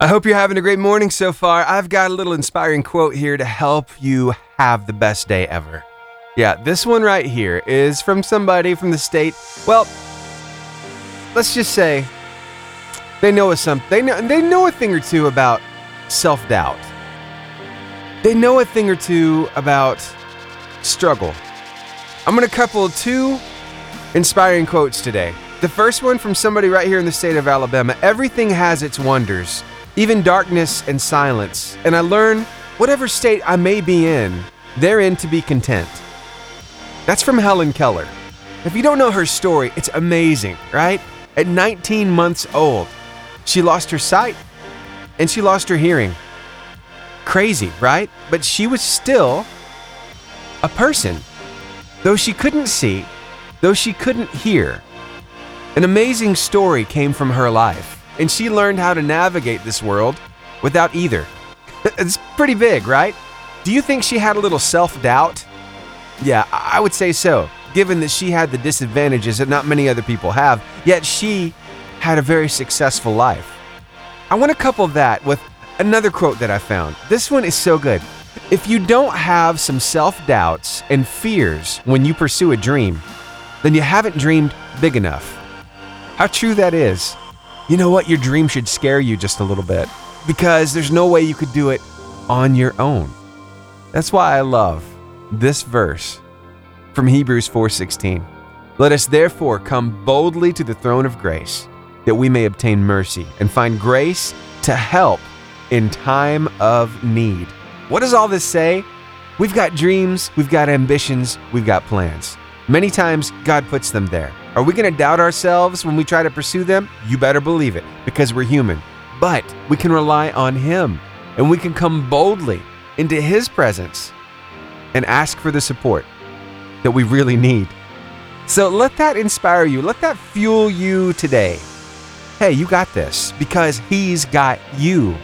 I hope you're having a great morning so far. I've got a little inspiring quote here to help you have the best day ever. Yeah, this one right here is from somebody from the state. Well, let's just say they know a thing or two about self-doubt. They know a thing or two about struggle. I'm going to couple two inspiring quotes today. The first one from somebody right here in the state of Alabama. Everything has its wonders, even darkness and silence. And I learn, whatever state I may be in, therein to be content. That's from Helen Keller. If you don't know her story, it's amazing, right? At 19 months old, she lost her sight and she lost her hearing. Crazy, right? But she was still a person, though she couldn't see, though she couldn't hear. An amazing story came from her life, and she learned how to navigate this world without either. It's pretty big, right? Do you think she had a little self-doubt? Yeah, I would say so, given that she had the disadvantages that not many other people have, yet she had a very successful life. I want to couple that with another quote that I found. This one is so good. If you don't have some self-doubts and fears when you pursue a dream, then you haven't dreamed big enough. How true that is. You know what? Your dream should scare you just a little bit because there's no way you could do it on your own. That's why I love this verse from Hebrews 4:16. Let us therefore come boldly to the throne of grace that we may obtain mercy and find grace to help in time of need. What does all this say? We've got dreams, we've got ambitions, we've got plans. Many times God puts them there. Are we going to doubt ourselves when we try to pursue them? You better believe it, because we're human. But we can rely on Him, and we can come boldly into His presence and ask for the support that we really need. So let that inspire you. Let that fuel you today. Hey, you got this, because He's got you.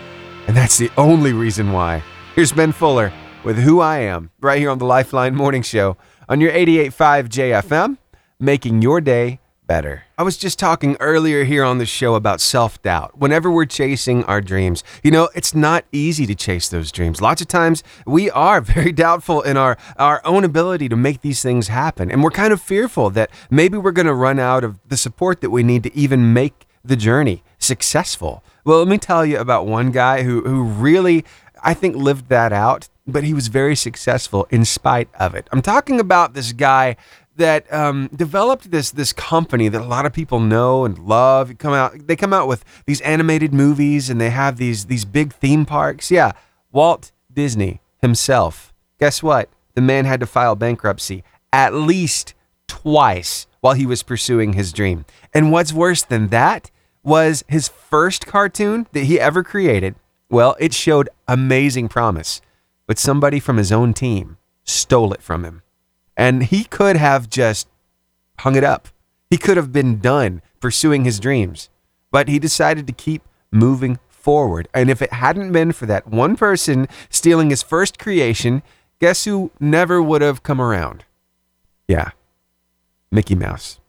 And that's the only reason why. Here's Ben Fuller with Who I Am, right here on the Lifeline Morning Show on your 88.5 JFM. Making your day better. I was just talking earlier here on the show about self-doubt. Whenever we're chasing our dreams, you know, it's not easy to chase those dreams. Lots of times we are very doubtful in our own ability to make these things happen. And we're kind of fearful that maybe we're going to run out of the support that we need to even make the journey successful. Well, let me tell you about one guy who really, I think, lived that out, but he was very successful in spite of it. I'm talking about this guy that developed this company that a lot of people know and love. They come out with these animated movies, and they have these big theme parks. Yeah, Walt Disney himself. Guess what? The man had to file bankruptcy at least twice while he was pursuing his dream. And what's worse than that was his first cartoon that he ever created. Well, it showed amazing promise, but somebody from his own team stole it from him. And he could have just hung it up. He could have been done pursuing his dreams. But he decided to keep moving forward. And if it hadn't been for that one person stealing his first creation, guess who never would have come around? Yeah, Mickey Mouse.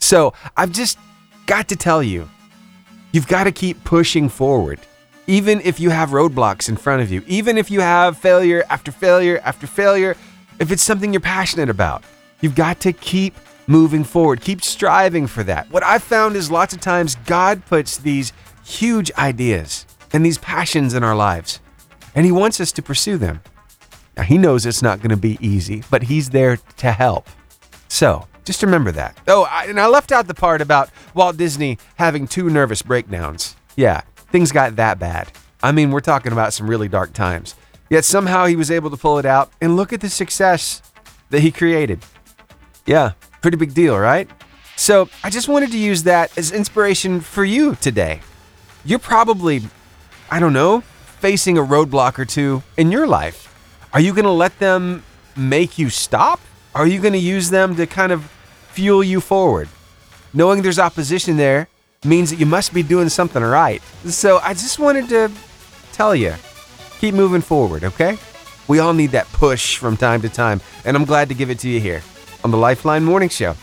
So I've just got to tell you, you've got to keep pushing forward. Even if you have roadblocks in front of you. Even if you have failure after failure after failure. If it's something you're passionate about, you've got to keep moving forward, keep striving for that. What I've found is lots of times God puts these huge ideas and these passions in our lives, and He wants us to pursue them. Now, He knows it's not going to be easy, but He's there to help. So just remember that. Oh, and I left out the part about Walt Disney having two nervous breakdowns. Yeah, things got that bad. I mean, we're talking about some really dark times. Yet somehow he was able to pull it out, and look at the success that he created. Yeah, pretty big deal, right? So I just wanted to use that as inspiration for you today. You're probably, I don't know, facing a roadblock or two in your life. Are you going to let them make you stop? Are you going to use them to kind of fuel you forward? Knowing there's opposition there means that you must be doing something right. So I just wanted to tell you, keep moving forward, okay? We all need that push from time to time, and I'm glad to give it to you here on the Lifeline Morning Show.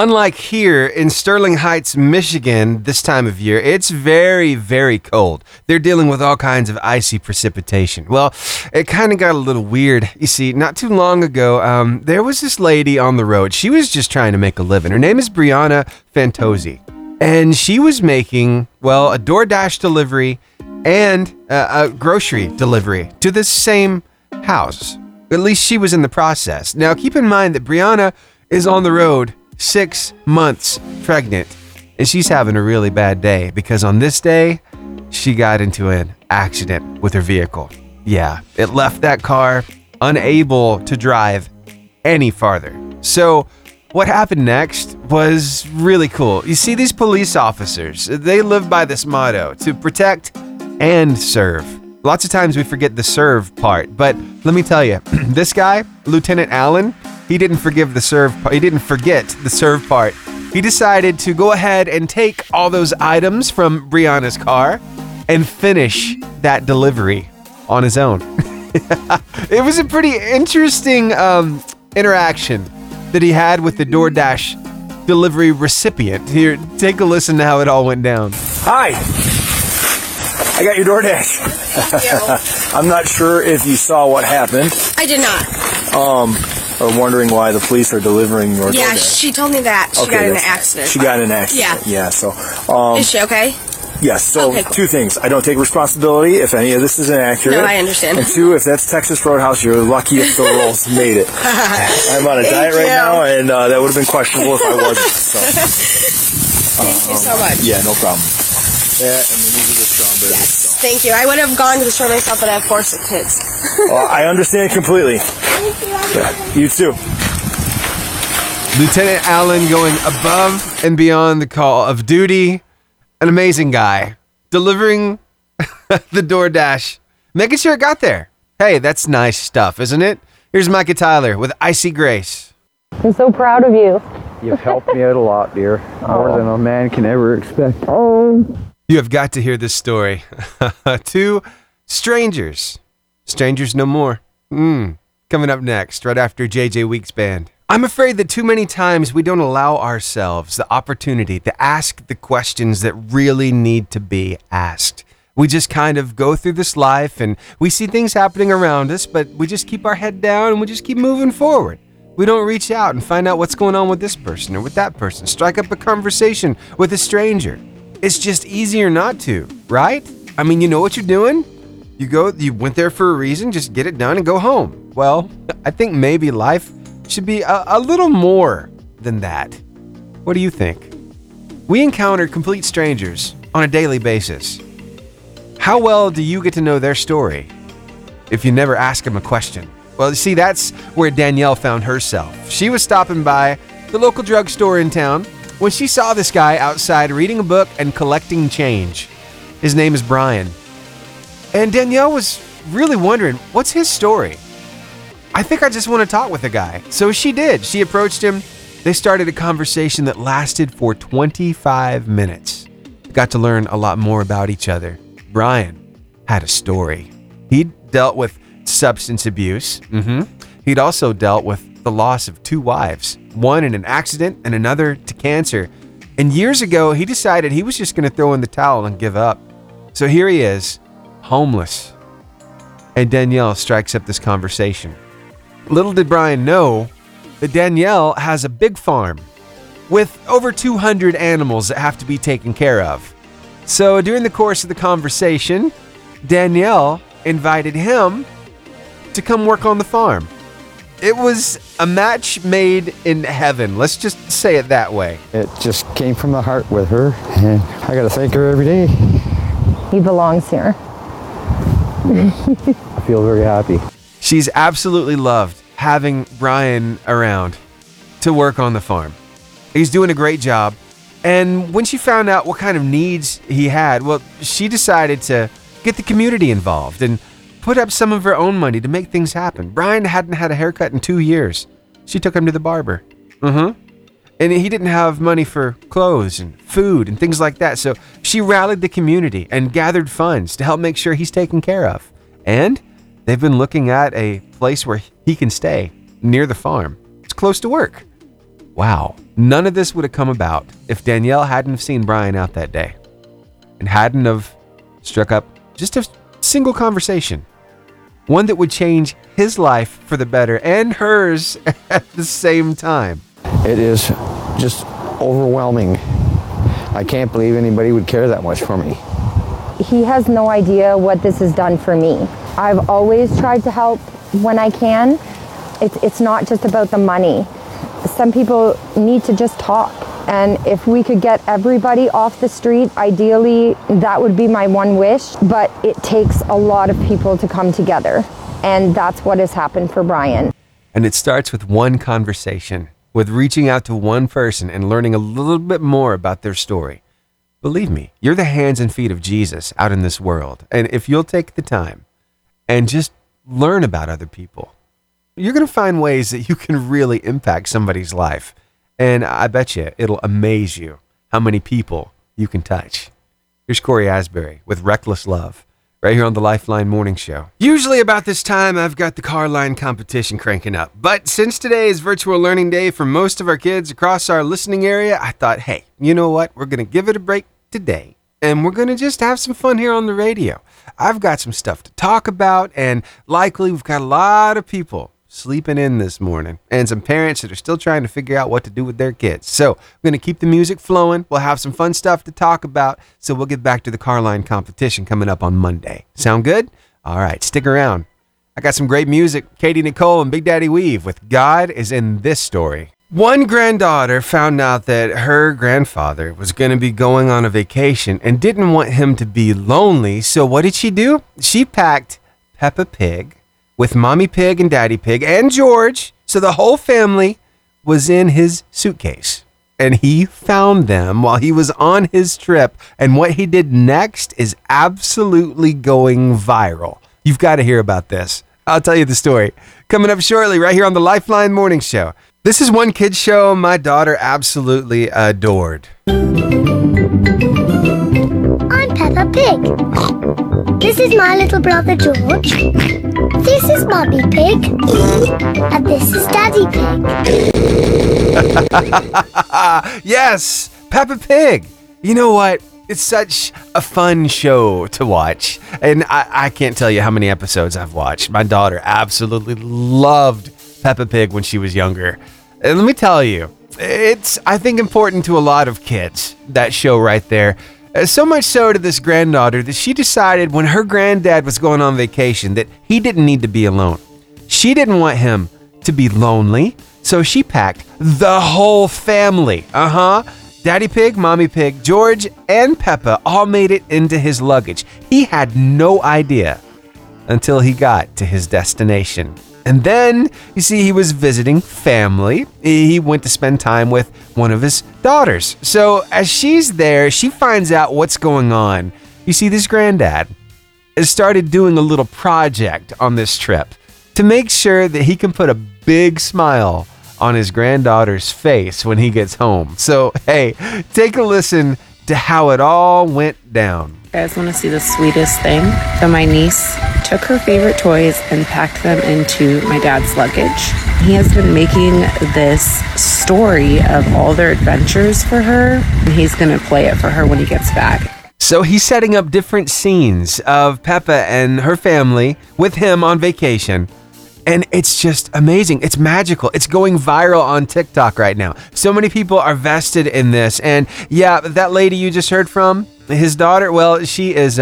Unlike here in Sterling Heights, Michigan, this time of year, it's very, very cold. They're dealing with all kinds of icy precipitation. Well, it kind of got a little weird. You see, not too long ago, there was this lady on the road. She was just trying to make a living. Her name is Brianna Fantozzi, and she was making, well, a DoorDash delivery and a grocery delivery to this same house. At least she was in the process. Now, keep in mind that Brianna is on the road 6 months pregnant, and she's having a really bad day because on this day, she got into an accident with her vehicle. Yeah, it left that car unable to drive any farther. So what happened next was really cool. You see, these police officers, they live by this motto, to protect and serve. Lots of times we forget the serve part, but let me tell you, this guy, Lieutenant Allen, he didn't forget the serve part. He decided to go ahead and take all those items from Brianna's car and finish that delivery on his own. It was a pretty interesting interaction that he had with the DoorDash delivery recipient. Here, take a listen to how it all went down. Hi. I got your DoorDash. I'm not sure if you saw what happened. I did not. Or wondering why the police are delivering your DoorDash. Yeah, she told me that. She got in an accident. She got in an accident. Yeah. So. Is she okay? Yes, so okay, cool. Two things. I don't take responsibility if any of this is inaccurate. No, I understand. And two, if that's Texas Roadhouse, you're lucky if the rolls made it. I'm on a diet right now, and that would have been questionable if I wasn't. So. Thank you so much. Yeah, no problem. That and then these are the strawberries. Yes, so. Thank you. I would have gone to the store myself, but I have four sick kids. I understand completely. Thank you. You too. Lieutenant Allen going above and beyond the call of duty. An amazing guy, delivering the DoorDash, making sure it got there. Hey, that's nice stuff, isn't it? Here's Micah Tyler with Icy Grace. I'm so proud of you. You've helped me out a lot, dear. More than a man can ever expect. Oh. You have got to hear this story. Two strangers. Strangers no more. Coming up next, right after JJ Weeks Band. I'm afraid that too many times we don't allow ourselves the opportunity to ask the questions that really need to be asked. We just kind of go through this life and we see things happening around us, but we just keep our head down and we just keep moving forward. We don't reach out and find out what's going on with this person or with that person, strike up a conversation with a stranger. It's just easier not to, right? I mean, you know what you're doing. You went there for a reason, just get it done and go home. Well, I think maybe life should be a little more than that. What do you think? We encounter complete strangers on a daily basis. How well do you get to know their story if you never ask them a question? Well, you see, that's where Danielle found herself. She was stopping by the local drugstore in town when she saw this guy outside reading a book and collecting change. His name is Brian. And Danielle was really wondering, what's his story? I think I just want to talk with the guy. So she did. She approached him. They started a conversation that lasted for 25 minutes. Got to learn a lot more about each other. Brian had a story. He dealt with substance abuse. He'd also dealt with the loss of two wives, one in an accident and another to cancer. And years ago, he decided he was just going to throw in the towel and give up. So here he is, homeless. And Danielle strikes up this conversation. Little did Brian know that Danielle has a big farm with over 200 animals that have to be taken care of. So during the course of the conversation, Danielle invited him to come work on the farm. It was a match made in heaven. Let's just say it that way. It just came from the heart with her, and I got to thank her every day. He belongs here. I feel very happy. She's absolutely loved having Brian around to work on the farm. He's doing a great job. And when she found out what kind of needs he had, well, she decided to get the community involved and put up some of her own money to make things happen. Brian hadn't had a haircut in 2 years. She took him to the barber. And he didn't have money for clothes and food and things like that. So she rallied the community and gathered funds to help make sure he's taken care of. And they've been looking at a place where he can stay near the farm. It's close to work. Wow. None of this would have come about if Danielle hadn't have seen Brian out that day and hadn't have struck up just a single conversation, one that would change his life for the better and hers at the same time. It is just overwhelming. I can't believe anybody would care that much for me. He has no idea what this has done for me. I've always tried to help when I can. It's not just about the money. Some people need to just talk. And if we could get everybody off the street, ideally, that would be my one wish. But it takes a lot of people to come together. And that's what has happened for Brian. And it starts with one conversation, with reaching out to one person and learning a little bit more about their story. Believe me, you're the hands and feet of Jesus out in this world. And if you'll take the time and just learn about other people, you're going to find ways that you can really impact somebody's life. And I bet you it'll amaze you how many people you can touch. Here's Corey Asbury with Reckless Love, right here on the Lifeline Morning Show. Usually about this time, I've got the car line competition cranking up. But since today is virtual learning day for most of our kids across our listening area, I thought, hey, you know what? We're going to give it a break today, and we're going to just have some fun here on the radio. I've got some stuff to talk about, and likely we've got a lot of people sleeping in this morning and some parents that are still trying to figure out what to do with their kids. So we're going to keep the music flowing. We'll have some fun stuff to talk about. So we'll get back to the car line competition coming up on Monday. Sound good? All right, stick around. I got some great music. Katie Nicole and Big Daddy Weave with God Is in This Story. One granddaughter found out that her grandfather was going to be going on a vacation and didn't want him to be lonely. So what did she do? She packed Peppa Pig with Mommy Pig and Daddy Pig and George. So the whole family was in his suitcase. And he found them while he was on his trip. And what he did next is absolutely going viral. You've got to hear about this. I'll tell you the story coming up shortly right here on the Lifeline Morning Show. This is one kid's show my daughter absolutely adored. I'm Peppa Pig. This is my little brother George. This is Mommy Pig. And this is Daddy Pig. Yes, Peppa Pig. You know what? It's such a fun show to watch. And I can't tell you how many episodes I've watched. My daughter absolutely loved Peppa Pig when she was younger. And let me tell you, it's, I think, important to a lot of kids, that show right there. So much so to this granddaughter that she decided when her granddad was going on vacation that he didn't need to be alone. She didn't want him to be lonely, so she packed the whole family. Daddy Pig, Mommy Pig, George, and Peppa all made it into his luggage. He had no idea until he got to his destination. And then, you see, he was visiting family. He went to spend time with one of his daughters. So as she's there, she finds out what's going on. You see, this granddad has started doing a little project on this trip to make sure that he can put a big smile on his granddaughter's face when he gets home. So, hey, take a listen to how it all went down. You guys want to see the sweetest thing? So my niece took her favorite toys and packed them into my dad's luggage. He has been making this story of all their adventures for her, and he's going to play it for her when he gets back. So he's setting up different scenes of Peppa and her family with him on vacation. And it's just amazing. It's magical. It's going viral on TikTok right now. So many people are vested in this. And yeah, that lady you just heard from, his daughter, well, she is,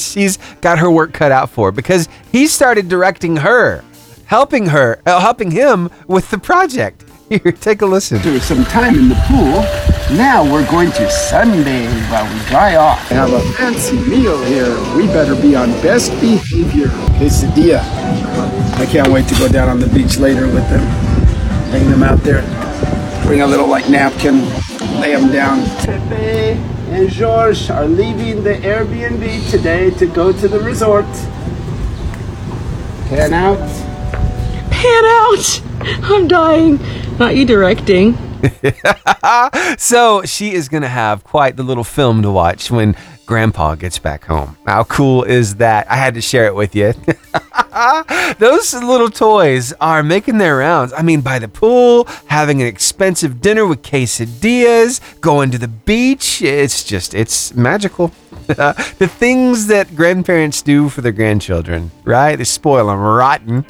she's got her work cut out for her because he started directing her, helping him with the project. Here, take a listen. There was some time in the pool. Now we're going to sunbathe while we dry off. Have a fancy meal here. We better be on best behavior. Quesadilla. I can't wait to go down on the beach later with them. Hang them out there. Bring a little, like, napkin. Lay them down. Pepe and George are leaving the Airbnb today to go to the resort. Pan out. Pan out! I'm dying. Not you directing. So she is going to have quite the little film to watch when Grandpa gets back home. How cool is that? I had to share it with you. Those little toys are making their rounds. I mean, by the pool, having an expensive dinner with quesadillas, going to the beach. It's magical. The things that grandparents do for their grandchildren, right? They spoil them rotten.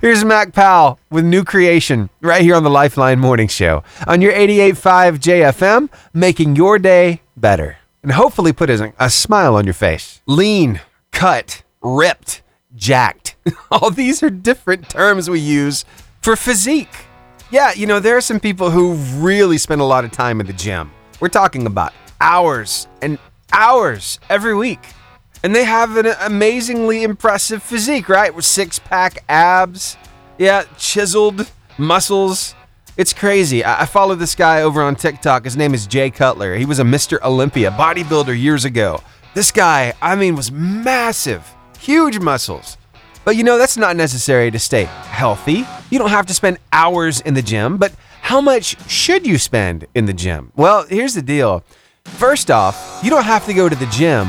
Here's Mac Powell with New Creation right here on the Lifeline Morning Show on your 88.5 JFM, making your day better. And hopefully put a smile on your face. Lean, cut, ripped, jacked. All these are different terms we use for physique. Yeah, you know, there are some people who really spend a lot of time at the gym. We're talking about hours and hours every week. And they have an amazingly impressive physique, right? With six-pack abs, yeah, chiseled muscles. It's crazy. I follow this guy over on TikTok. His name is Jay Cutler. He was a Mr. Olympia bodybuilder years ago. This guy, I mean, was massive, huge muscles. But you know, that's not necessary to stay healthy. You don't have to spend hours in the gym, but how much should you spend in the gym? Well, here's the deal. First off, you don't have to go to the gym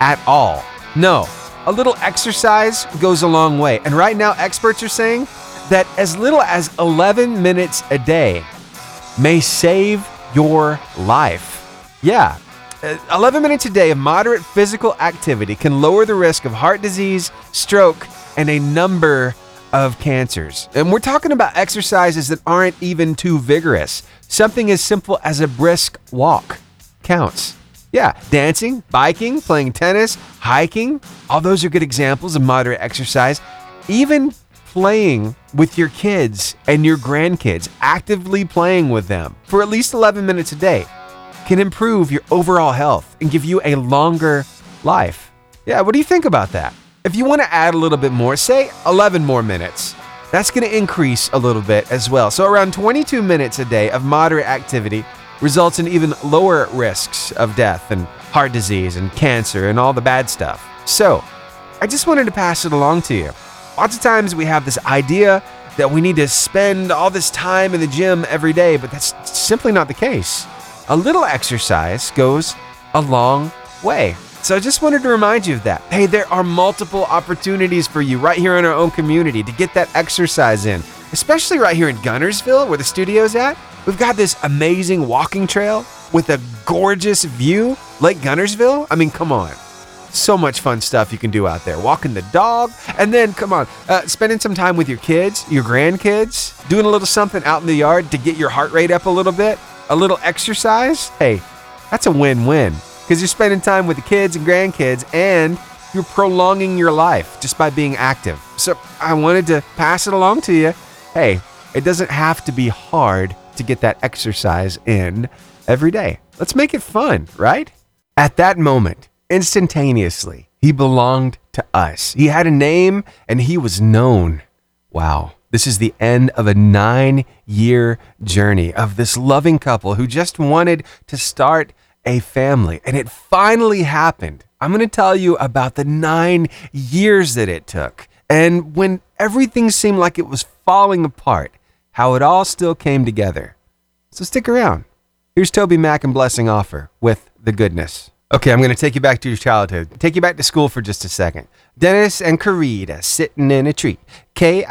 at all. No, a little exercise goes a long way. And right now, experts are saying that as little as 11 minutes a day may save your life. Yeah, 11 minutes a day of moderate physical activity can lower the risk of heart disease, stroke, and a number of cancers. And we're talking about exercises that aren't even too vigorous. Something as simple as a brisk walk counts. Yeah, dancing, biking, playing tennis, hiking, all those are good examples of moderate exercise. Even playing with your kids and your grandkids, actively playing with them for at least 11 minutes a day can improve your overall health and give you a longer life. Yeah, what do you think about that? If you want to add a little bit more, say 11 more minutes, that's going to increase a little bit as well. So around 22 minutes a day of moderate activity results in even lower risks of death and heart disease and cancer and all the bad stuff. So I just wanted to pass it along to you. Lots of times we have this idea that we need to spend all this time in the gym every day, but that's simply not the case. A little exercise goes a long way. So I just wanted to remind you of that. Hey, there are multiple opportunities for you right here in our own community to get that exercise in, especially right here in Guntersville where the studio's at. We've got this amazing walking trail with a gorgeous view, Lake Guntersville. I mean, come on. So much fun stuff you can do out there. Walking the dog, and then, come on, spending some time with your kids, your grandkids, doing a little something out in the yard to get your heart rate up a little bit, a little exercise. Hey, that's a win-win because you're spending time with the kids and grandkids and you're prolonging your life just by being active. So I wanted to pass it along to you. Hey, it doesn't have to be hard to get that exercise in every day. Let's make it fun, right? At that moment, instantaneously, he belonged to us. He had a name and he was known. Wow. This is the end of a 9-year journey of this loving couple who just wanted to start a family. And it finally happened. I'm going to tell you about the 9 years that it took. And when everything seemed like it was falling apart, how it all still came together. So stick around. Here's Toby Mac and Blessing Offer with The Goodness. Okay, I'm going to take you back to your childhood. Take you back to school for just a second. Dennis and Carita sitting in a tree. Kissing.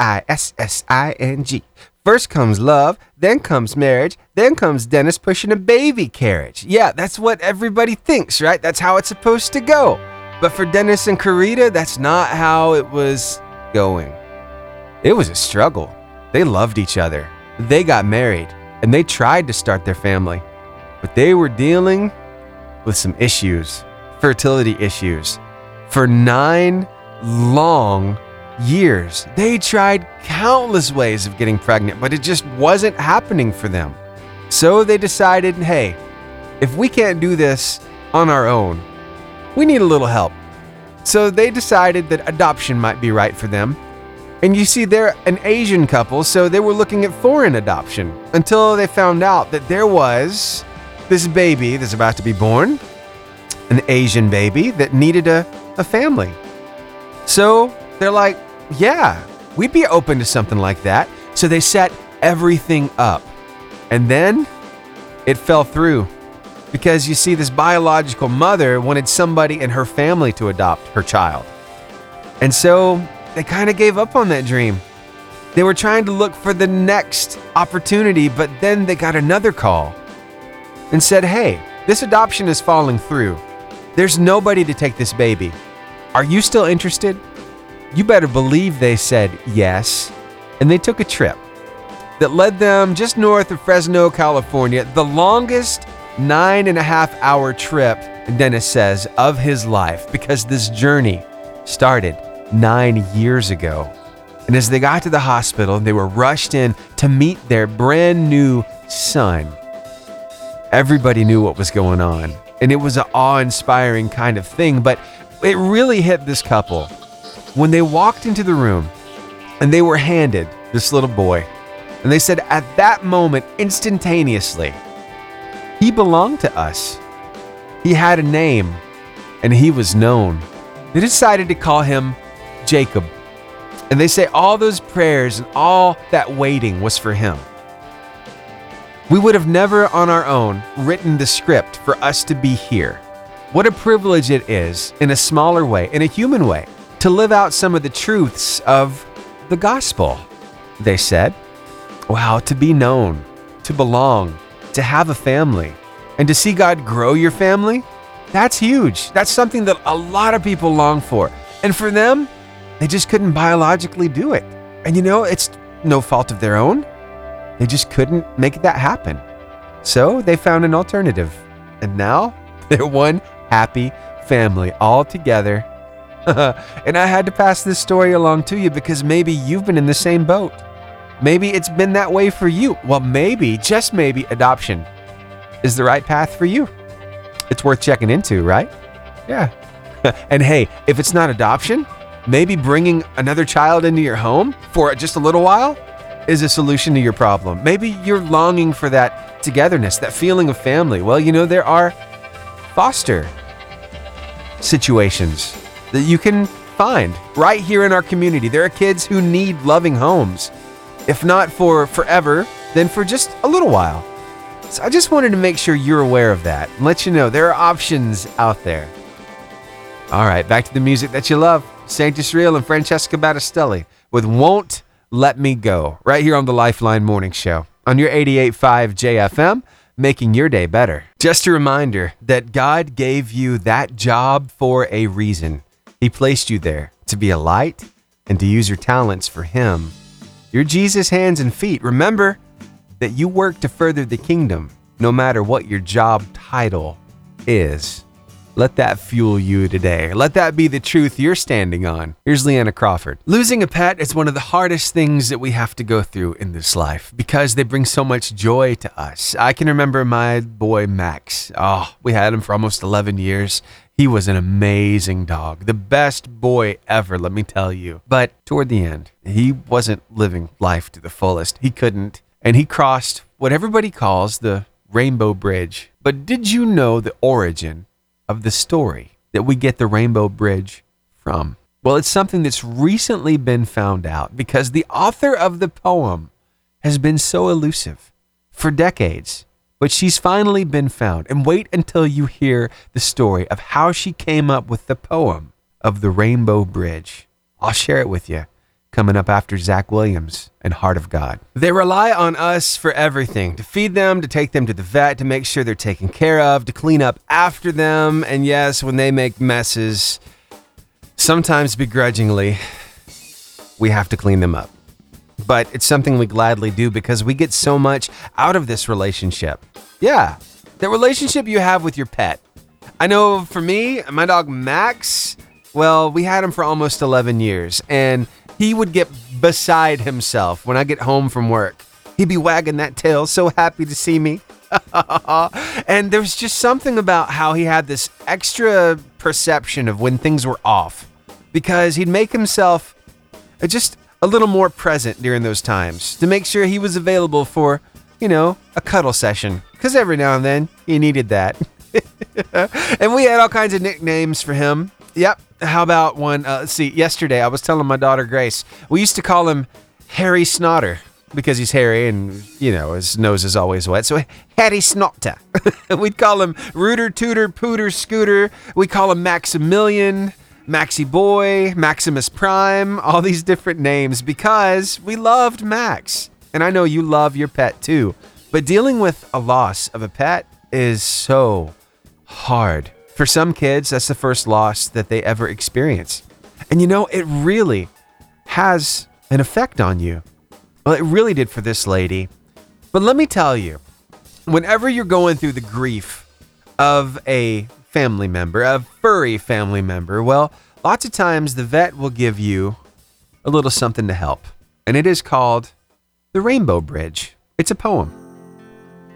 First comes love, then comes marriage, then comes Dennis pushing a baby carriage. Yeah, that's what everybody thinks, right? That's how it's supposed to go. But for Dennis and Carita, that's not how it was going. It was a struggle. They loved each other. They got married, and they tried to start their family. But they were dealing with some issues, fertility issues. For 9 long years, they tried countless ways of getting pregnant, but it just wasn't happening for them. So they decided, hey, if we can't do this on our own, we need a little help. So they decided that adoption might be right for them. And you see, they're an Asian couple, so they were looking at foreign adoption until they found out that there was this baby that's about to be born, an Asian baby that needed a family. So they're like, yeah, we'd be open to something like that. So they set everything up. And then it fell through because you see, this biological mother wanted somebody in her family to adopt her child. And so they kind of gave up on that dream. They were trying to look for the next opportunity, but then they got another call and said, hey, this adoption is falling through. There's nobody to take this baby. Are you still interested? You better believe they said yes. And they took a trip that led them just north of Fresno, California, the longest 9.5-hour trip, Dennis says, of his life, because this journey started 9 years ago. And as they got to the hospital, they were rushed in to meet their brand new son. Everybody knew what was going on, and it was an awe-inspiring kind of thing, but it really hit this couple. When they walked into the room and they were handed this little boy, and they said at that moment, instantaneously, he belonged to us. He had a name, and he was known. They decided to call him Jacob. And they say all those prayers and all that waiting was for him. We would have never on our own written the script for us to be here. What a privilege it is, in a smaller way, in a human way, to live out some of the truths of the gospel, they said. Wow, to be known, to belong, to have a family, and to see God grow your family, that's huge. That's something that a lot of people long for. And for them, they just couldn't biologically do it. And you know, it's no fault of their own. They just couldn't make that happen. So they found an alternative. And now they're one happy family all together. And I had to pass this story along to you because maybe you've been in the same boat. Maybe it's been that way for you. Well, maybe, just maybe, adoption is the right path for you. It's worth checking into, right? Yeah. And hey, if it's not adoption, maybe bringing another child into your home for just a little while is a solution to your problem. Maybe you're longing for that togetherness, that feeling of family. Well, you know, there are foster situations that you can find right here in our community. There are kids who need loving homes, if not for forever, then for just a little while. So I just wanted to make sure you're aware of that and let you know there are options out there. All right, back to the music that you love. St. Israel and Francesca Battistelli with Won't Let Me Go, right here on the Lifeline Morning Show on your 88.5 JFM, making your day better. Just a reminder that God gave you that job for a reason. He placed you there to be a light and to use your talents for Him. You're Jesus' hands and feet. Remember that you work to further the kingdom, no matter what your job title is. Let that fuel you today. Let that be the truth you're standing on. Here's Leanna Crawford. Losing a pet is one of the hardest things that we have to go through in this life because they bring so much joy to us. I can remember my boy Max. Oh, we had him for almost 11 years. He was an amazing dog. The best boy ever, let me tell you. But toward the end, he wasn't living life to the fullest. He couldn't. And he crossed what everybody calls the Rainbow Bridge. But did you know the origin of the story that we get the Rainbow Bridge from? Well, it's something that's recently been found out because the author of the poem has been so elusive for decades, but she's finally been found. And wait until you hear the story of how she came up with the poem of the Rainbow Bridge. I'll share it with you coming up after Zach Williams and Heart of God. They rely on us for everything, to feed them, to take them to the vet, to make sure they're taken care of, to clean up after them. And yes, when they make messes, sometimes begrudgingly, we have to clean them up. But it's something we gladly do because we get so much out of this relationship. Yeah, the relationship you have with your pet. I know for me, my dog Max, well, we had him for almost 11 years. And he would get beside himself when I get home from work. He'd be wagging that tail, so happy to see me. And there was just something about how he had this extra perception of when things were off. Because he'd make himself just a little more present during those times to make sure he was available for, you know, a cuddle session. Because every now and then, he needed that. And we had all kinds of nicknames for him. Yep. How about one? Let's see. Yesterday, I was telling my daughter, Grace, we used to call him Harry Snotter because he's hairy and, you know, his nose is always wet. So, Harry Snotter. We'd call him Rooter, Tooter, Pooter, Scooter. We call him Maximilian. Maxie Boy, Maximus Prime, all these different names because we loved Max. And I know you love your pet too, but dealing with a loss of a pet is so hard. For some kids, that's the first loss that they ever experience. And you know, it really has an effect on you. Well, it really did for this lady. But let me tell you, whenever you're going through the grief of a family member, a furry family member, well, lots of times the vet will give you a little something to help. And it is called The Rainbow Bridge. It's a poem.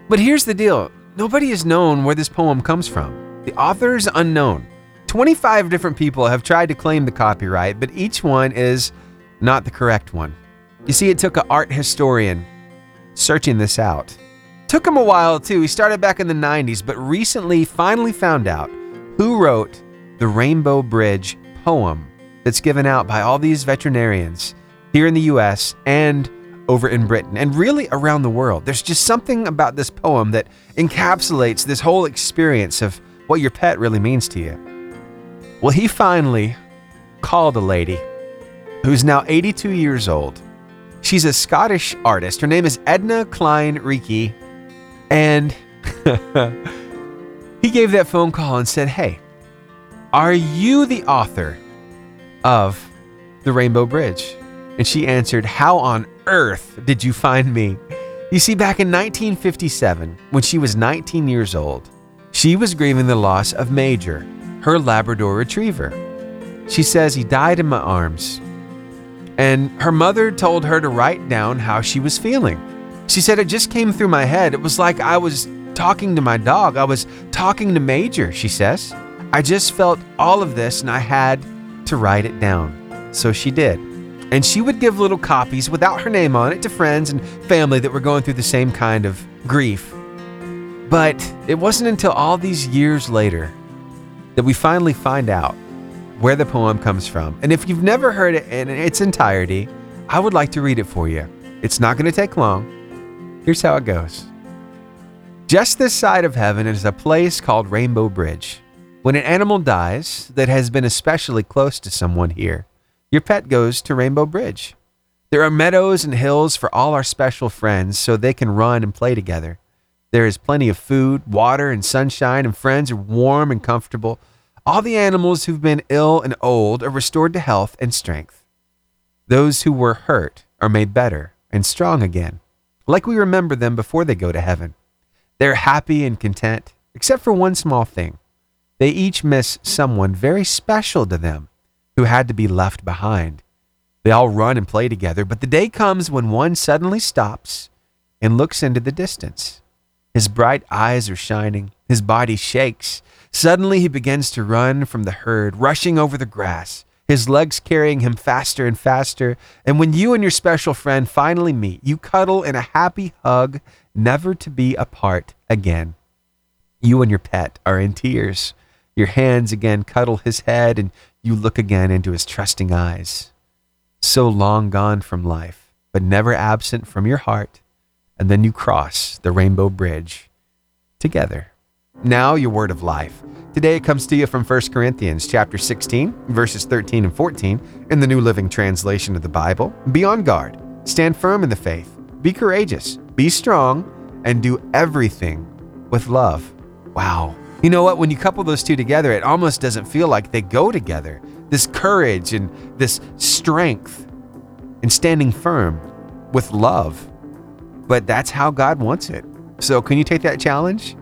But here's the deal. Nobody has known where this poem comes from. The author is unknown. 25 different people have tried to claim the copyright, but each one is not the correct one. You see, it took an art historian searching this out. Took him a while too. He started back in the 90s, but recently finally found out who wrote the Rainbow Bridge poem that's given out by all these veterinarians here in the US and over in Britain and really around the world. There's just something about this poem that encapsulates this whole experience of what your pet really means to you. Well, he finally called a lady who's now 82 years old. She's a Scottish artist. Her name is Edna Klein Ricke. And he gave that phone call and said, "Hey, are you the author of The Rainbow Bridge?" And she answered, "How on earth did you find me?" You see, back in 1957, when she was 19 years old, she was grieving the loss of Major, her Labrador retriever. She says, "He died in my arms." And her mother told her to write down how she was feeling. She said, "It just came through my head. It was like I was talking to my dog. I was talking to Major," she says. "I just felt all of this and I had to write it down." So she did. And she would give little copies without her name on it to friends and family that were going through the same kind of grief. But it wasn't until all these years later that we finally find out where the poem comes from. And if you've never heard it in its entirety, I would like to read it for you. It's not going to take long. Here's how it goes. Just this side of heaven is a place called Rainbow Bridge. When an animal dies that has been especially close to someone here, your pet goes to Rainbow Bridge. There are meadows and hills for all our special friends so they can run and play together. There is plenty of food, water, and sunshine, and friends are warm and comfortable. All the animals who've been ill and old are restored to health and strength. Those who were hurt are made better and strong again, like we remember them before they go to heaven. They're happy and content, except for one small thing. They each miss someone very special to them who had to be left behind. They all run and play together, but the day comes when one suddenly stops and looks into the distance. His bright eyes are shining. His body shakes. Suddenly he begins to run from the herd, rushing over the grass, his legs carrying him faster and faster. And when you and your special friend finally meet, you cuddle in a happy hug, never to be apart again. You and your pet are in tears. Your hands again cuddle his head, and you look again into his trusting eyes. So long gone from life, but never absent from your heart. And then you cross the Rainbow Bridge together. Now your word of life. Today it comes to you from 1 Corinthians chapter 16, verses 13 and 14 in the New Living Translation of the Bible. Be on guard, stand firm in the faith, be courageous, be strong, and do everything with love. Wow. You know what? When you couple those two together, it almost doesn't feel like they go together. This courage and this strength and standing firm with love. But that's how God wants it. So can you take that challenge?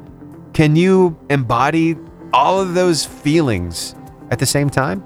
Can you embody all of those feelings at the same time?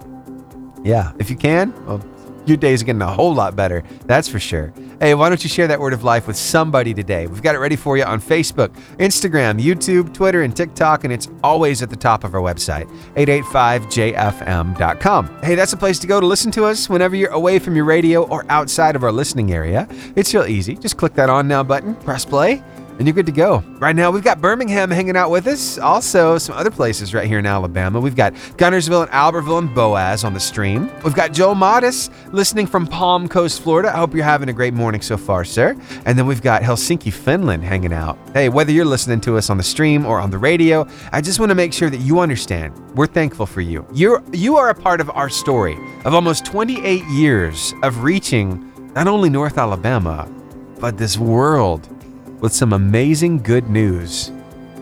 Yeah, if you can, well, your day's getting a whole lot better. That's for sure. Hey, why don't you share that word of life with somebody today? We've got it ready for you on Facebook, Instagram, YouTube, Twitter, and TikTok, and it's always at the top of our website, 885jfm.com. Hey, that's a place to go to listen to us whenever you're away from your radio or outside of our listening area. It's real easy. Just click that on now button, press play, and you're good to go. Right now, we've got Birmingham hanging out with us. Also, some other places right here in Alabama. We've got Guntersville and Albertville and Boaz on the stream. We've got Joel Modis listening from Palm Coast, Florida. I hope you're having a great morning so far, sir. And then we've got Helsinki, Finland hanging out. Hey, whether you're listening to us on the stream or on the radio, I just want to make sure that you understand we're thankful for you. You are a part of our story of almost 28 years of reaching not only North Alabama, but this world with some amazing good news.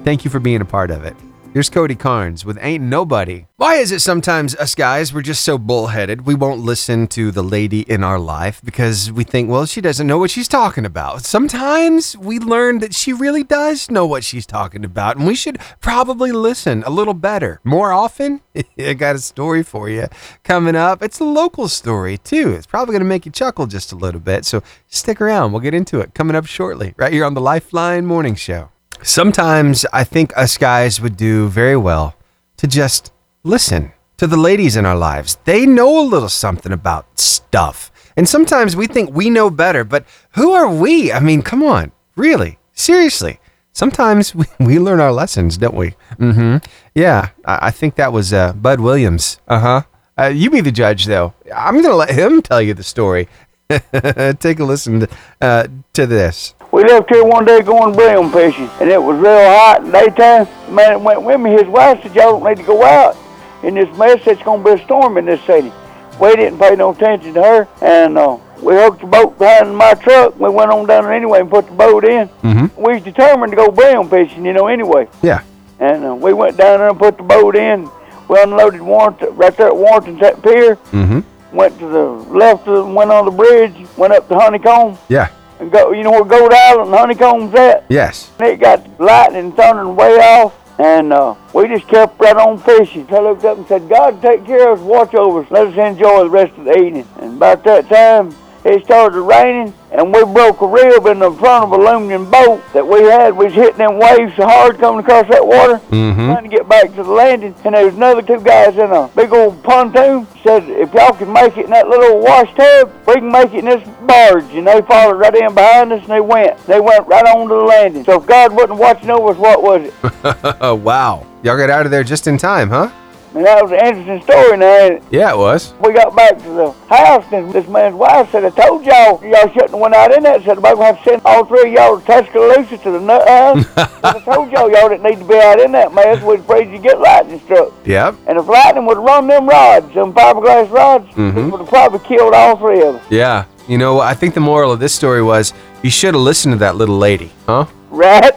Thank you for being a part of it. Here's Cody Carnes with Ain't Nobody. Why is it sometimes us guys, we're just so bullheaded, we won't listen to the lady in our life because we think, well, she doesn't know what she's talking about. Sometimes we learn that she really does know what she's talking about, and we should probably listen a little better. More often, I got a story for you coming up. It's a local story, too. It's probably going to make you chuckle just a little bit, so stick around. We'll get into it coming up shortly, right here on the Lifeline Morning Show. Sometimes I think us guys would do very well to just listen to the ladies in our lives. They know a little something about stuff. And sometimes we think we know better, but who are we? I mean, come on, really, seriously. Sometimes we learn our lessons, don't we? Mm-hmm. Yeah, I think that was Bud Williams. Uh-huh. You be the judge, though. I'm going to let him tell you the story. Take a listen to this. We left here one day going brim fishing, and it was real hot in daytime. The man that went with me, his wife said, y'all don't need to go out in this mess. It's going to be a storm in this city. We didn't pay no attention to her, and we hooked the boat behind my truck. We went on down there anyway and put the boat in. Mm-hmm. We was determined to go brim fishing, you know, anyway. Yeah. And we went down there and put the boat in. We unloaded right there at Warrenton Pier. Mm-hmm. Went to the left, went on the bridge, went up to Honeycomb. Yeah. And go, you know where Gold Island and Honeycomb's at? Yes. And it got lightning thundering way off, and we just kept right on fishing. So I looked up and said, God, take care of us, watch over us, let us enjoy the rest of the evening. And about that time, it started raining, and we broke a rib in the front of a aluminum boat that we had. We was hitting them waves so hard coming across that water, mm-hmm. trying to get back to the landing. And there was another two guys in a big old pontoon. Said, if y'all can make it in that little wash tub, we can make it in this barge. And they followed right in behind us, and they went. They went right on to the landing. So if God wasn't watching over us, what was it? Wow. Y'all got out of there just in time, huh? And that was an interesting story now, ain't it? Yeah, it was. We got back to the house, and this man's wife said, I told y'all shouldn't have went out in that. Said, I'm going to have to send all three of y'all to Tuscaloosa to the nut house. I told y'all didn't need to be out in that mess. We're afraid you'd get lightning struck. Yep. And if lightning would run them rods, them fiberglass rods, mm-hmm. it would have probably killed all three of them. Yeah. You know, I think the moral of this story was, you should have listened to that little lady, huh? Right?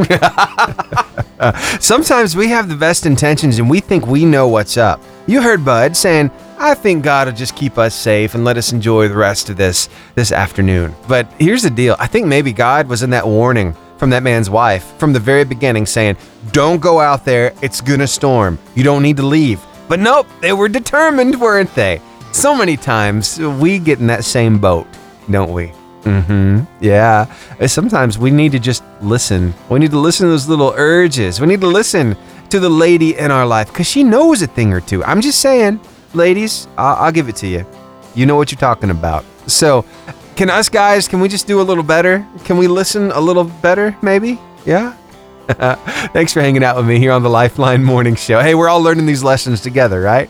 Sometimes we have the best intentions and we think we know what's up. You heard Bud saying, I think God will just keep us safe and let us enjoy the rest of this afternoon. But here's the deal. I think maybe God was in that warning from that man's wife from the very beginning saying, don't go out there. It's going to storm. You don't need to leave. But nope, they were determined, weren't they? So many times we get in that same boat, don't we? Mm-hmm. Yeah. Sometimes we need to just listen. We need to listen to those little urges. We need to listen to the lady in our life because she knows a thing or two. I'm just saying, ladies, I'll give it to you. You know what you're talking about. So can us guys, can we just do a little better? Can we listen a little better maybe? Yeah. Thanks for hanging out with me here on the Lifeline Morning Show. Hey, we're all learning these lessons together, right?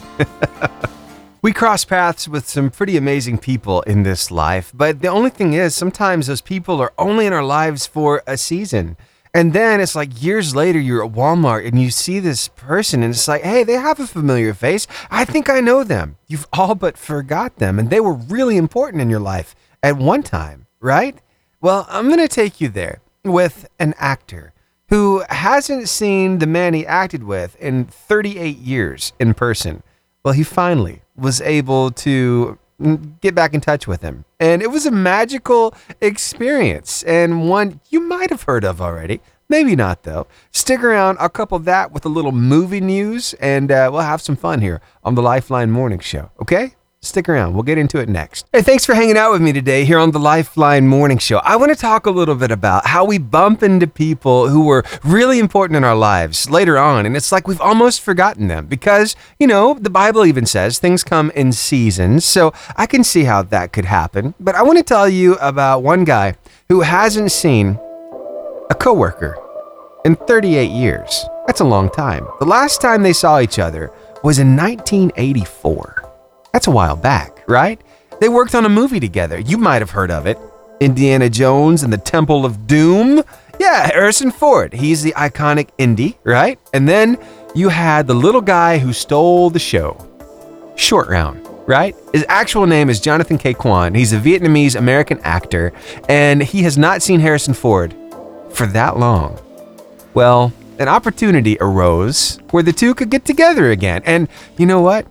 We cross paths with some pretty amazing people in this life, but the only thing is sometimes those people are only in our lives for a season. And then it's like years later, you're at Walmart and you see this person and it's like, hey, they have a familiar face. I think I know them. You've all but forgot them and they were really important in your life at one time, right? Well, I'm going to take you there with an actor who hasn't seen the man he acted with in 38 years in person. Well, he finally was able to get back in touch with him. And it was a magical experience and one you might have heard of already. Maybe not, though. Stick around. I'll couple that with a little movie news and we'll have some fun here on the Lifeline Morning Show. Okay? Stick around. We'll get into it next. Hey, thanks for hanging out with me today here on the Lifeline Morning Show. I want to talk a little bit about how we bump into people who were really important in our lives later on. And it's like we've almost forgotten them because, you know, the Bible even says things come in seasons. So I can see how that could happen. But I want to tell you about one guy who hasn't seen a coworker in 38 years. That's a long time. The last time they saw each other was in 1984. That's a while back, right? They worked on a movie together. You might have heard of it. Indiana Jones and the Temple of Doom. Yeah, Harrison Ford. He's the iconic Indy, right? And then you had the little guy who stole the show, Short Round, right? His actual name is Jonathan K. Kwan. He's a Vietnamese-American actor, and he has not seen Harrison Ford for that long. Well, an opportunity arose where the two could get together again. And you know what?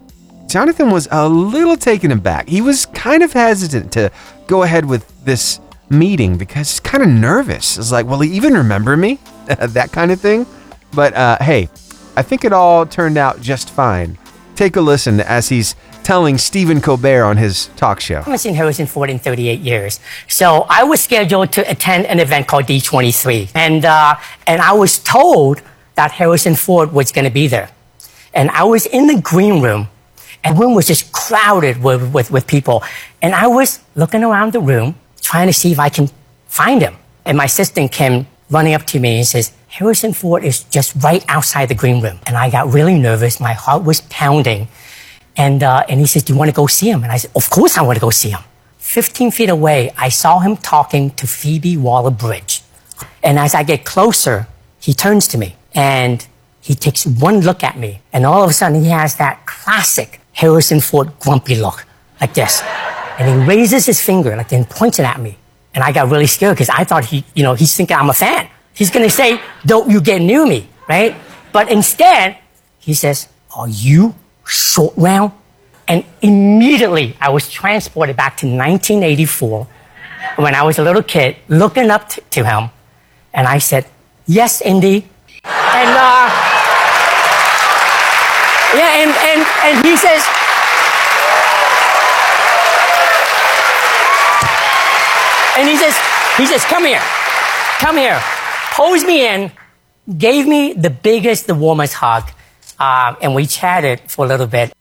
Jonathan was a little taken aback. He was kind of hesitant to go ahead with this meeting because he's kind of nervous. It's like, will he even remember me? That kind of thing. But hey, I think it all turned out just fine. Take a listen as he's telling Stephen Colbert on his talk show. I haven't seen Harrison Ford in 38 years. So I was scheduled to attend an event called D23. And I was told that Harrison Ford was going to be there. And I was in the green room. And the room was just crowded with people. And I was looking around the room, trying to see if I can find him. And my assistant came running up to me and says, Harrison Ford is just right outside the green room. And I got really nervous. My heart was pounding. And he says, do you want to go see him? And I said, of course I want to go see him. 15 feet away, I saw him talking to Phoebe Waller-Bridge. And as I get closer, he turns to me. And he takes one look at me. And all of a sudden, he has that classic Harrison Ford grumpy look, like this. And he raises his finger, like, and points it at me. And I got really scared because I thought he's thinking I'm a fan. He's going to say, don't you get near me, right? But instead, he says, are you Short Round? And immediately I was transported back to 1984 when I was a little kid looking up to him. And I said, yes, Indy. And yeah, and he says, come here, pulls me in, gave me the biggest, the warmest hug. And we chatted for a little bit.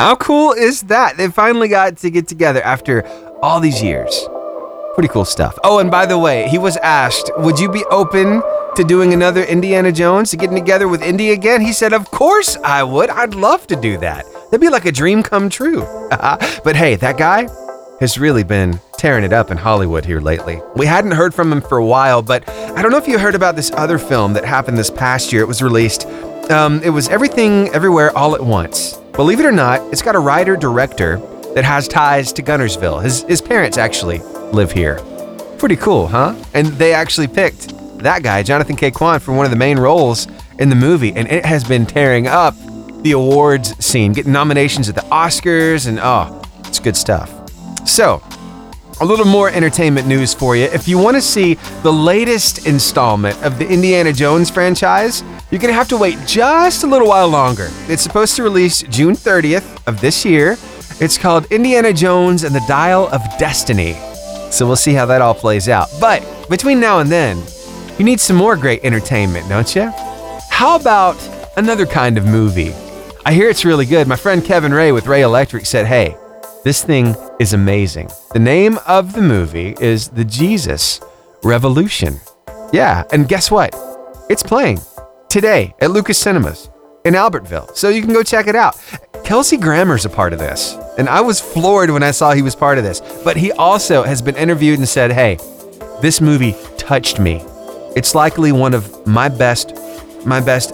How cool is that? They finally got to get together after all these years. Pretty cool stuff. Oh, and by the way, he was asked, would you be open to doing another Indiana Jones, to getting together with Indy again? He said, of course I would. I'd love to do that. That'd be like a dream come true. But hey, that guy has really been tearing it up in Hollywood here lately. We hadn't heard from him for a while, but I don't know if you heard about this other film that happened this past year. It was released. It was Everything, Everywhere, All at Once. Believe it or not, it's got a writer-director that has ties to Guntersville. His parents actually live here. Pretty cool, huh? And they actually picked that guy, Jonathan K. Kwan, for one of the main roles in the movie. And it has been tearing up the awards scene, getting nominations at the Oscars, and oh, it's good stuff. So, a little more entertainment news for you. If you want to see the latest installment of the Indiana Jones franchise, you're going to have to wait just a little while longer. It's supposed to release June 30th of this year. It's called Indiana Jones and the Dial of Destiny. So we'll see how that all plays out. But between now and then, you need some more great entertainment, don't you? How about another kind of movie? I hear it's really good. My friend Kevin Ray with Ray Electric said, hey, this thing is amazing. The name of the movie is The Jesus Revolution. Yeah, and guess what? It's playing today at Lucas Cinemas in Albertville, so you can go check it out. Kelsey Grammer's a part of this, and I was floored when I saw he was part of this, but he also has been interviewed and said, hey, this movie touched me. It's likely one of my best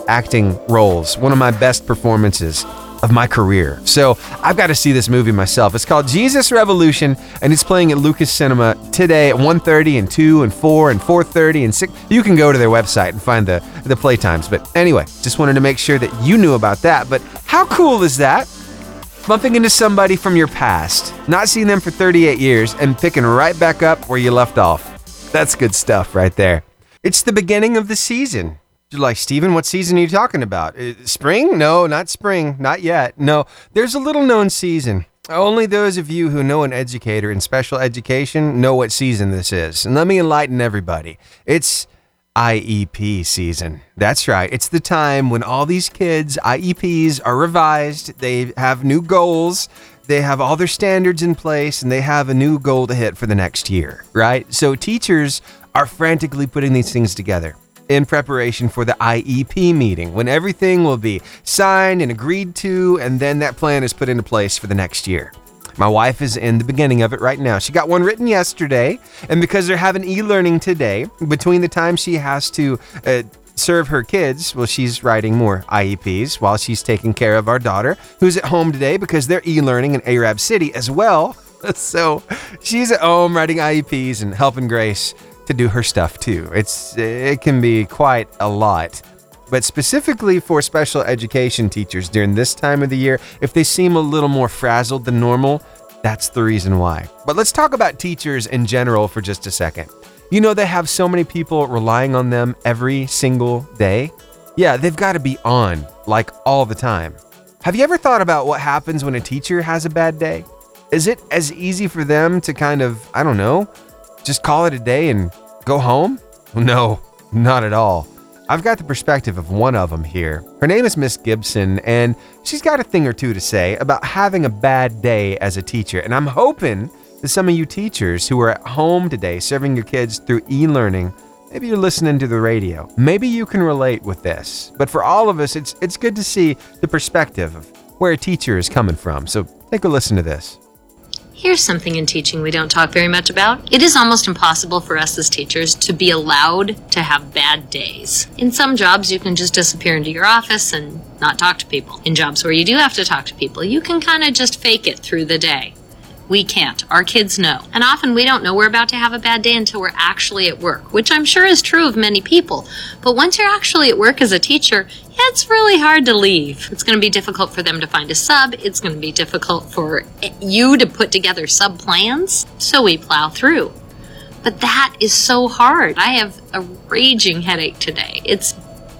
acting roles, one of my best performances of my career. So I've got to see this movie myself. It's called Jesus Revolution, and it's playing at Lucas Cinema today at 1:30 and 2 and 4 and 4:30 and 6. You can go to their website and find the playtimes. But anyway, just wanted to make sure that you knew about that. But how cool is that? Bumping into somebody from your past, not seeing them for 38 years, and picking right back up where you left off. That's good stuff right there. It's the beginning of the season. You're like, Steven, what season are you talking about? Spring? No, not spring. Not yet. No, there's a little-known season. Only those of you who know an educator in special education know what season this is. And let me enlighten everybody. It's IEP season. That's right. It's the time when all these kids' IEPs are revised. They have new goals. They have all their standards in place, and they have a new goal to hit for the next year, right? So teachers are frantically putting these things together. in preparation for the IEP meeting, when everything will be signed and agreed to, and then that plan is put into place for the next year. My wife is in the beginning of it right now. She got one written yesterday, and because they're having e-learning today, between the time she has to serve her kids, well, she's writing more IEPs while she's taking care of our daughter, who's at home today because they're e-learning in Arab City as well. So she's at home writing IEPs and helping Grace to do her stuff too. It can be quite a lot. But specifically for special education teachers during this time of the year, if they seem a little more frazzled than normal, that's the reason why. But let's talk about teachers in general for just a second. You know, they have so many people relying on them every single day. Yeah, they've got to be on, like, all the time. Have you ever thought about what happens when a teacher has a bad day? Is it as easy for them to kind of, I don't know, just call it a day and go home? No, not at all. I've got the perspective of one of them here. Her name is Miss Gibson, and she's got a thing or two to say about having a bad day as a teacher. And I'm hoping that some of you teachers who are at home today serving your kids through e-learning, maybe you're listening to the radio. Maybe you can relate with this. But for all of us, it's good to see the perspective of where a teacher is coming from. So take a listen to this. Here's something in teaching we don't talk very much about. It is almost impossible for us as teachers to be allowed to have bad days. In some jobs, you can just disappear into your office and not talk to people. In jobs where you do have to talk to people, you can kind of just fake it through the day. We can't. Our kids know. And often we don't know we're about to have a bad day until we're actually at work, which I'm sure is true of many people. But once you're actually at work as a teacher, it's really hard to leave. It's going to be difficult for them to find a sub. It's going to be difficult for you to put together sub plans. So we plow through. But that is so hard. I have a raging headache today. It's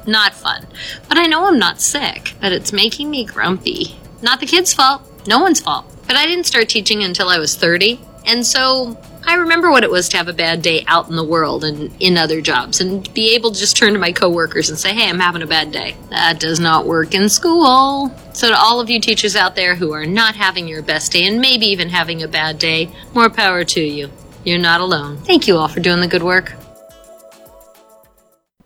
not fun. But I know I'm not sick, but it's making me grumpy. Not the kids' fault. No one's fault. But I didn't start teaching until I was 30. And so I remember what it was to have a bad day out in the world and in other jobs and be able to just turn to my coworkers and say, hey, I'm having a bad day. That does not work in school. So to all of you teachers out there who are not having your best day and maybe even having a bad day, more power to you. You're not alone. Thank you all for doing the good work.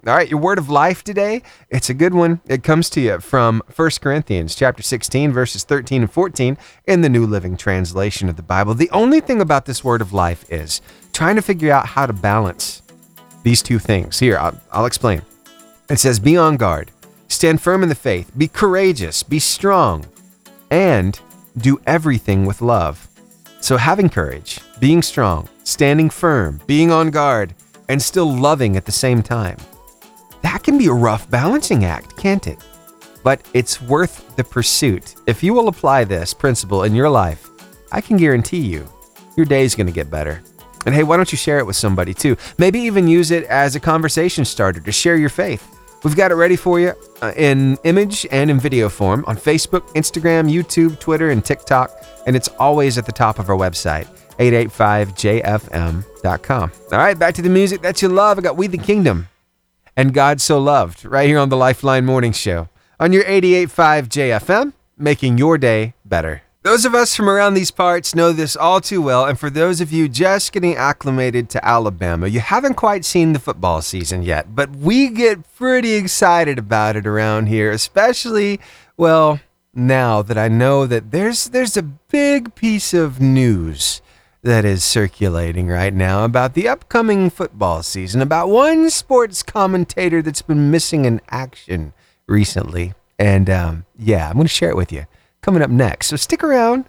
All right, your word of life today, it's a good one. It comes to you from 1 Corinthians chapter 16, verses 13 and 14 in the New Living Translation of the Bible. The only thing about this word of life is trying to figure out how to balance these two things. Here, I'll explain. It says, be on guard, stand firm in the faith, be courageous, be strong, and do everything with love. So having courage, being strong, standing firm, being on guard, and still loving at the same time. That can be a rough balancing act, can't it? But it's worth the pursuit. If you will apply this principle in your life, I can guarantee you, your day's going to get better. And hey, why don't you share it with somebody too? Maybe even use it as a conversation starter to share your faith. We've got it ready for you in image and in video form on Facebook, Instagram, YouTube, Twitter, and TikTok. And it's always at the top of our website, 885jfm.com. All right, back to the music that you love. I got We the Kingdom and God So Loved, right here on the Lifeline Morning Show, on your 88.5 JFM, making your day better. Those of us from around these parts know this all too well, and for those of you just getting acclimated to Alabama, you haven't quite seen the football season yet, but we get pretty excited about it around here, especially, well, now that I know that there's a big piece of news that is circulating right now about the upcoming football season, about one sports commentator that's been missing in action recently. And I'm going to share it with you coming up next. So stick around.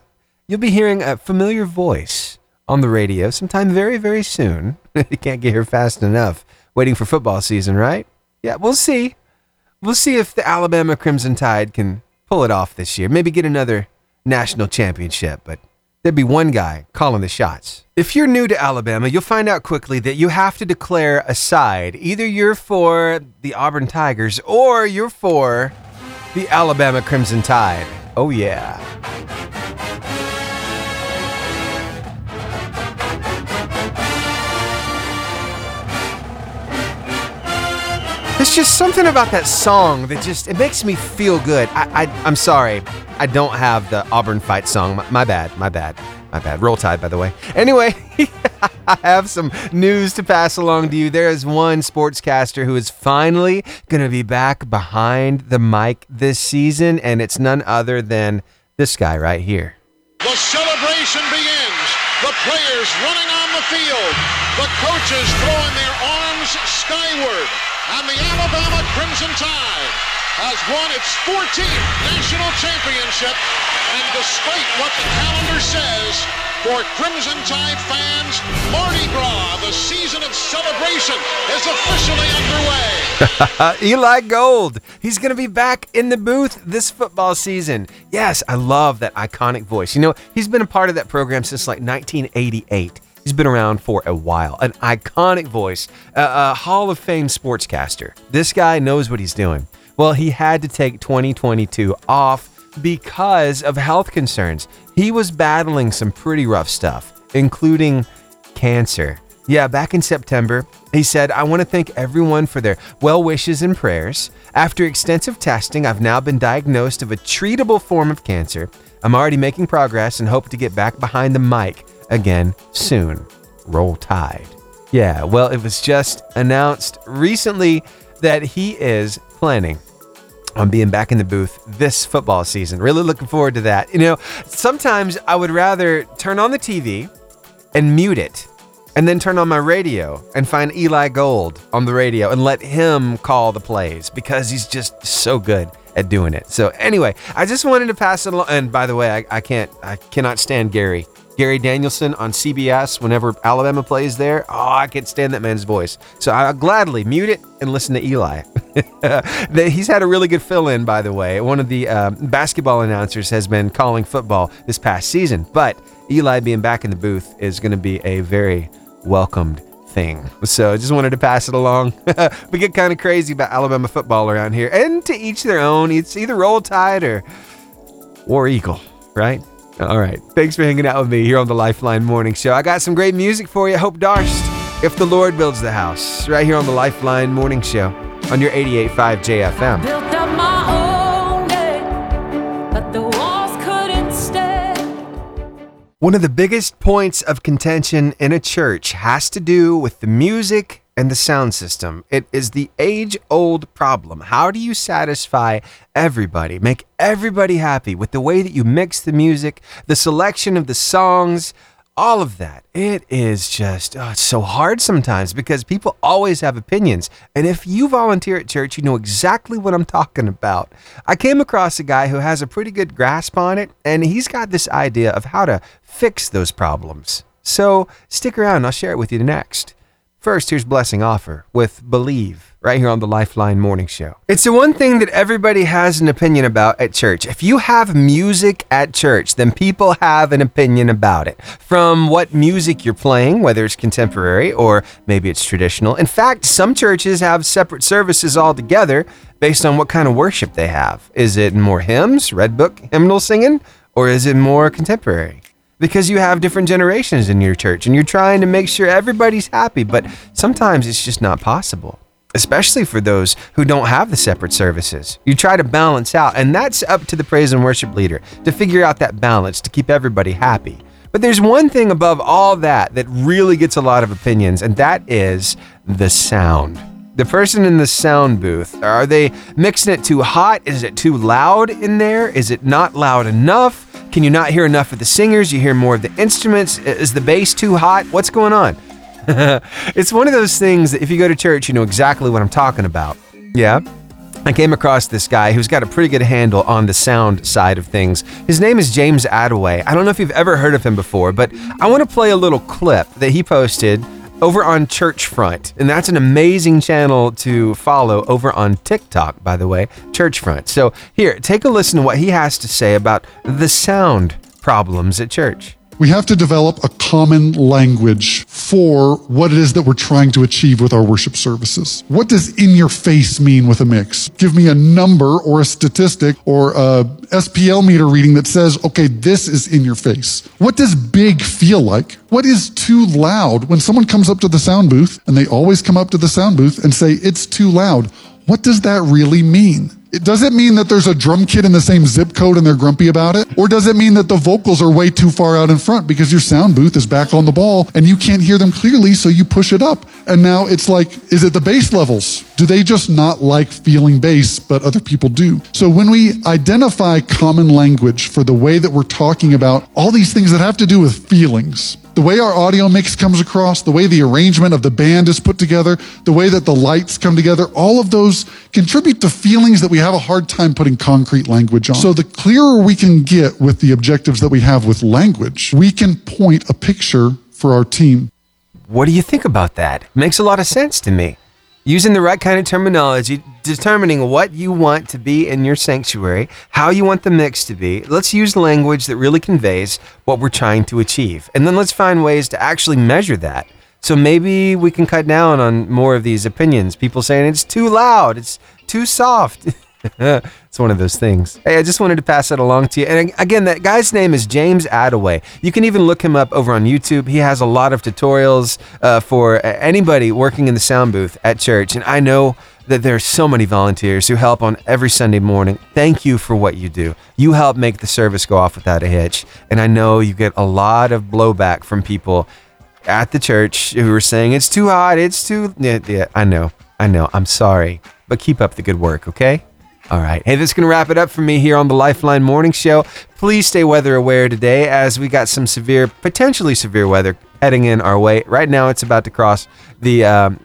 You'll be hearing a familiar voice on the radio sometime very, very soon. You can't get here fast enough. Waiting for football season, right? Yeah, we'll see. We'll see if the Alabama Crimson Tide can pull it off this year. Maybe get another national championship, but there'd be one guy calling the shots. If you're new to Alabama, you'll find out quickly that you have to declare a side. Either you're for the Auburn Tigers or you're for the Alabama Crimson Tide. Oh, yeah. There's just something about that song that just, it makes me feel good. I'm sorry. I don't have the Auburn fight song. My bad. My bad. Roll Tide, by the way. Anyway, I have some news to pass along to you. There is one sportscaster who is finally going to be back behind the mic this season, and it's none other than this guy right here. The celebration begins. The players running on the field. The coaches throwing their arms skyward. And the Alabama Crimson Tide has won its 14th national championship. And despite what the calendar says, for Crimson Tide fans, Mardi Gras, the season of celebration, is officially underway. Eli Gold, he's going to be back in the booth this football season. Yes, I love that iconic voice. You know, he's been a part of that program since like 1988. He's been around for a while. An iconic voice, a Hall of Fame sportscaster. This guy knows what he's doing. Well, he had to take 2022 off because of health concerns. He was battling some pretty rough stuff, including cancer. Yeah, back in September, he said, "I want to thank everyone for their well wishes and prayers. After extensive testing, I've now been diagnosed of a treatable form of cancer. I'm already making progress and hope to get back behind the mic again soon. Roll Tide." Yeah, well, it was just announced recently that he is planning on being back in the booth this football season. Really looking forward to that. You know, sometimes I would rather turn on the TV and mute it and then turn on my radio and find Eli Gold on the radio and let him call the plays because he's just so good at doing it. So anyway, I just wanted to pass it along. And by the way, I cannot stand Gary Danielson on CBS whenever Alabama plays there. Oh, I can't stand that man's voice. So I'll gladly mute it and listen to Eli. He's had a really good fill-in, by the way. One of the basketball announcers has been calling football this past season. But Eli being back in the booth is going to be a very welcomed thing. So I just wanted to pass it along. We get kind of crazy about Alabama football around here. And to each their own. It's either Roll Tide or War Eagle, right? All right. Thanks for hanging out with me here on the Lifeline Morning Show. I got some great music for you. Hope Darst, If the Lord Builds the House, right here on the Lifeline Morning Show on your 88.5 JFM. I built up my own day, but the walls couldn't stay. One of the biggest points of contention in a church has to do with the music and the sound system. It is the age-old problem. How do you satisfy everybody, make everybody happy with the way that you mix the music, the selection of the songs, all of that? It is just it's so hard sometimes because people always have opinions. And if you volunteer at church, you know exactly what I'm talking about. I came across a guy who has a pretty good grasp on it, and he's got this idea of how to fix those problems. So stick around. I'll share it with you next. First, here's Blessing Offer with Believe, right here on the Lifeline Morning Show. It's the one thing that everybody has an opinion about at church. If you have music at church, then people have an opinion about it. From what music you're playing, whether it's contemporary or maybe it's traditional. In fact, some churches have separate services altogether based on what kind of worship they have. Is it more hymns, Red Book, hymnal singing, or is it more contemporary? Because you have different generations in your church and you're trying to make sure everybody's happy, but sometimes it's just not possible, especially for those who don't have the separate services. You try to balance out, and that's up to the praise and worship leader to figure out that balance to keep everybody happy. But there's one thing above all that that really gets a lot of opinions, and that is the sound. The person in the sound booth, are they mixing it too hot? Is it too loud in there? Is it not loud enough? Can you not hear enough of the singers? You hear more of the instruments? Is the bass too hot? What's going on? It's one of those things that if you go to church, you know exactly what I'm talking about. Yeah? I came across this guy who's got a pretty good handle on the sound side of things. His name is James Attaway. I don't know if you've ever heard of him before, but I want to play a little clip that he posted over on Church Front. And that's an amazing channel to follow over on TikTok, by the way, Church Front. So here, take a listen to what he has to say about the sound problems at church. We have to develop a common language for what it is that we're trying to achieve with our worship services. What does in your face mean with a mix? Give me a number or a statistic or a SPL meter reading that says, okay, this is in your face. What does big feel like? What is too loud? When someone comes up to the sound booth, and they always come up to the sound booth and say, it's too loud, what does that really mean? Does it mean that there's a drum kit in the same zip code and they're grumpy about it? Or does it mean that the vocals are way too far out in front because your sound booth is back on the ball and you can't hear them clearly, so you push it up? And now it's like, is it the bass levels? Do they just not like feeling bass, but other people do? So when we identify common language for the way that we're talking about all these things that have to do with feelings, the way our audio mix comes across, the way the arrangement of the band is put together, the way that the lights come together, all of those contribute to feelings that we have a hard time putting concrete language on. So the clearer we can get with the objectives that we have with language, we can point a picture for our team. What do you think about that? Makes a lot of sense to me. Using the right kind of terminology, determining what you want to be in your sanctuary, how you want the mix to be. Let's use language that really conveys what we're trying to achieve. And then let's find ways to actually measure that. So maybe we can cut down on more of these opinions. People saying it's too loud, it's too soft. It's one of those things. Hey, I just wanted to pass that along to you. And again, that guy's name is James Attaway. You can even look him up over on YouTube. He has a lot of tutorials for anybody working in the sound booth at church. And I know that there are so many volunteers who help on every Sunday morning. Thank you for what you do. You help make the service go off without a hitch. And I know you get a lot of blowback from people at the church who are saying, it's too hot, it's too... Yeah, I know, I'm sorry. But keep up the good work, okay? All right. Hey, this is going to wrap it up for me here on the Lifeline Morning Show. Please stay weather aware today as we got some severe, potentially severe weather heading in our way. Right now, it's about to cross the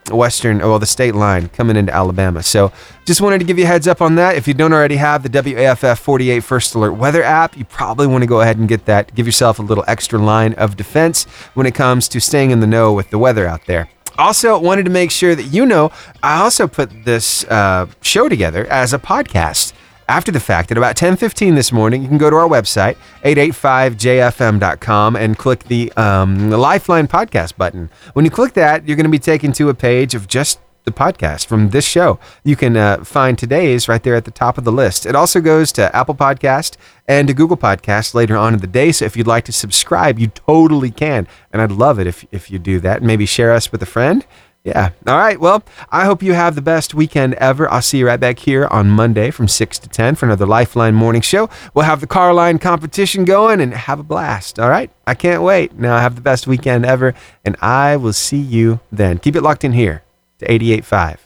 the state line coming into Alabama. So just wanted to give you a heads up on that. If you don't already have the WAFF 48 First Alert Weather app, you probably want to go ahead and get that. Give yourself a little extra line of defense when it comes to staying in the know with the weather out there. Also, wanted to make sure that you know, I also put this show together as a podcast. After the fact, at about 10:15 this morning, you can go to our website, 88.5jfm.com, and click the Lifeline Podcast button. When you click that, you're going to be taken to a page of just the podcast from this show. You can find today's right there at the top of the list. It also goes to Apple Podcast and to Google Podcast later on in the day. So if you'd like to subscribe, you totally can. And I'd love it if you do that. Maybe share us with a friend. Yeah. All right. Well, I hope you have the best weekend ever. I'll see you right back here on Monday from 6 to 10 for another Lifeline Morning Show. We'll have the car line competition going and have a blast. All right. I can't wait. Now have the best weekend ever. And I will see you then. Keep it locked in here to 88.5.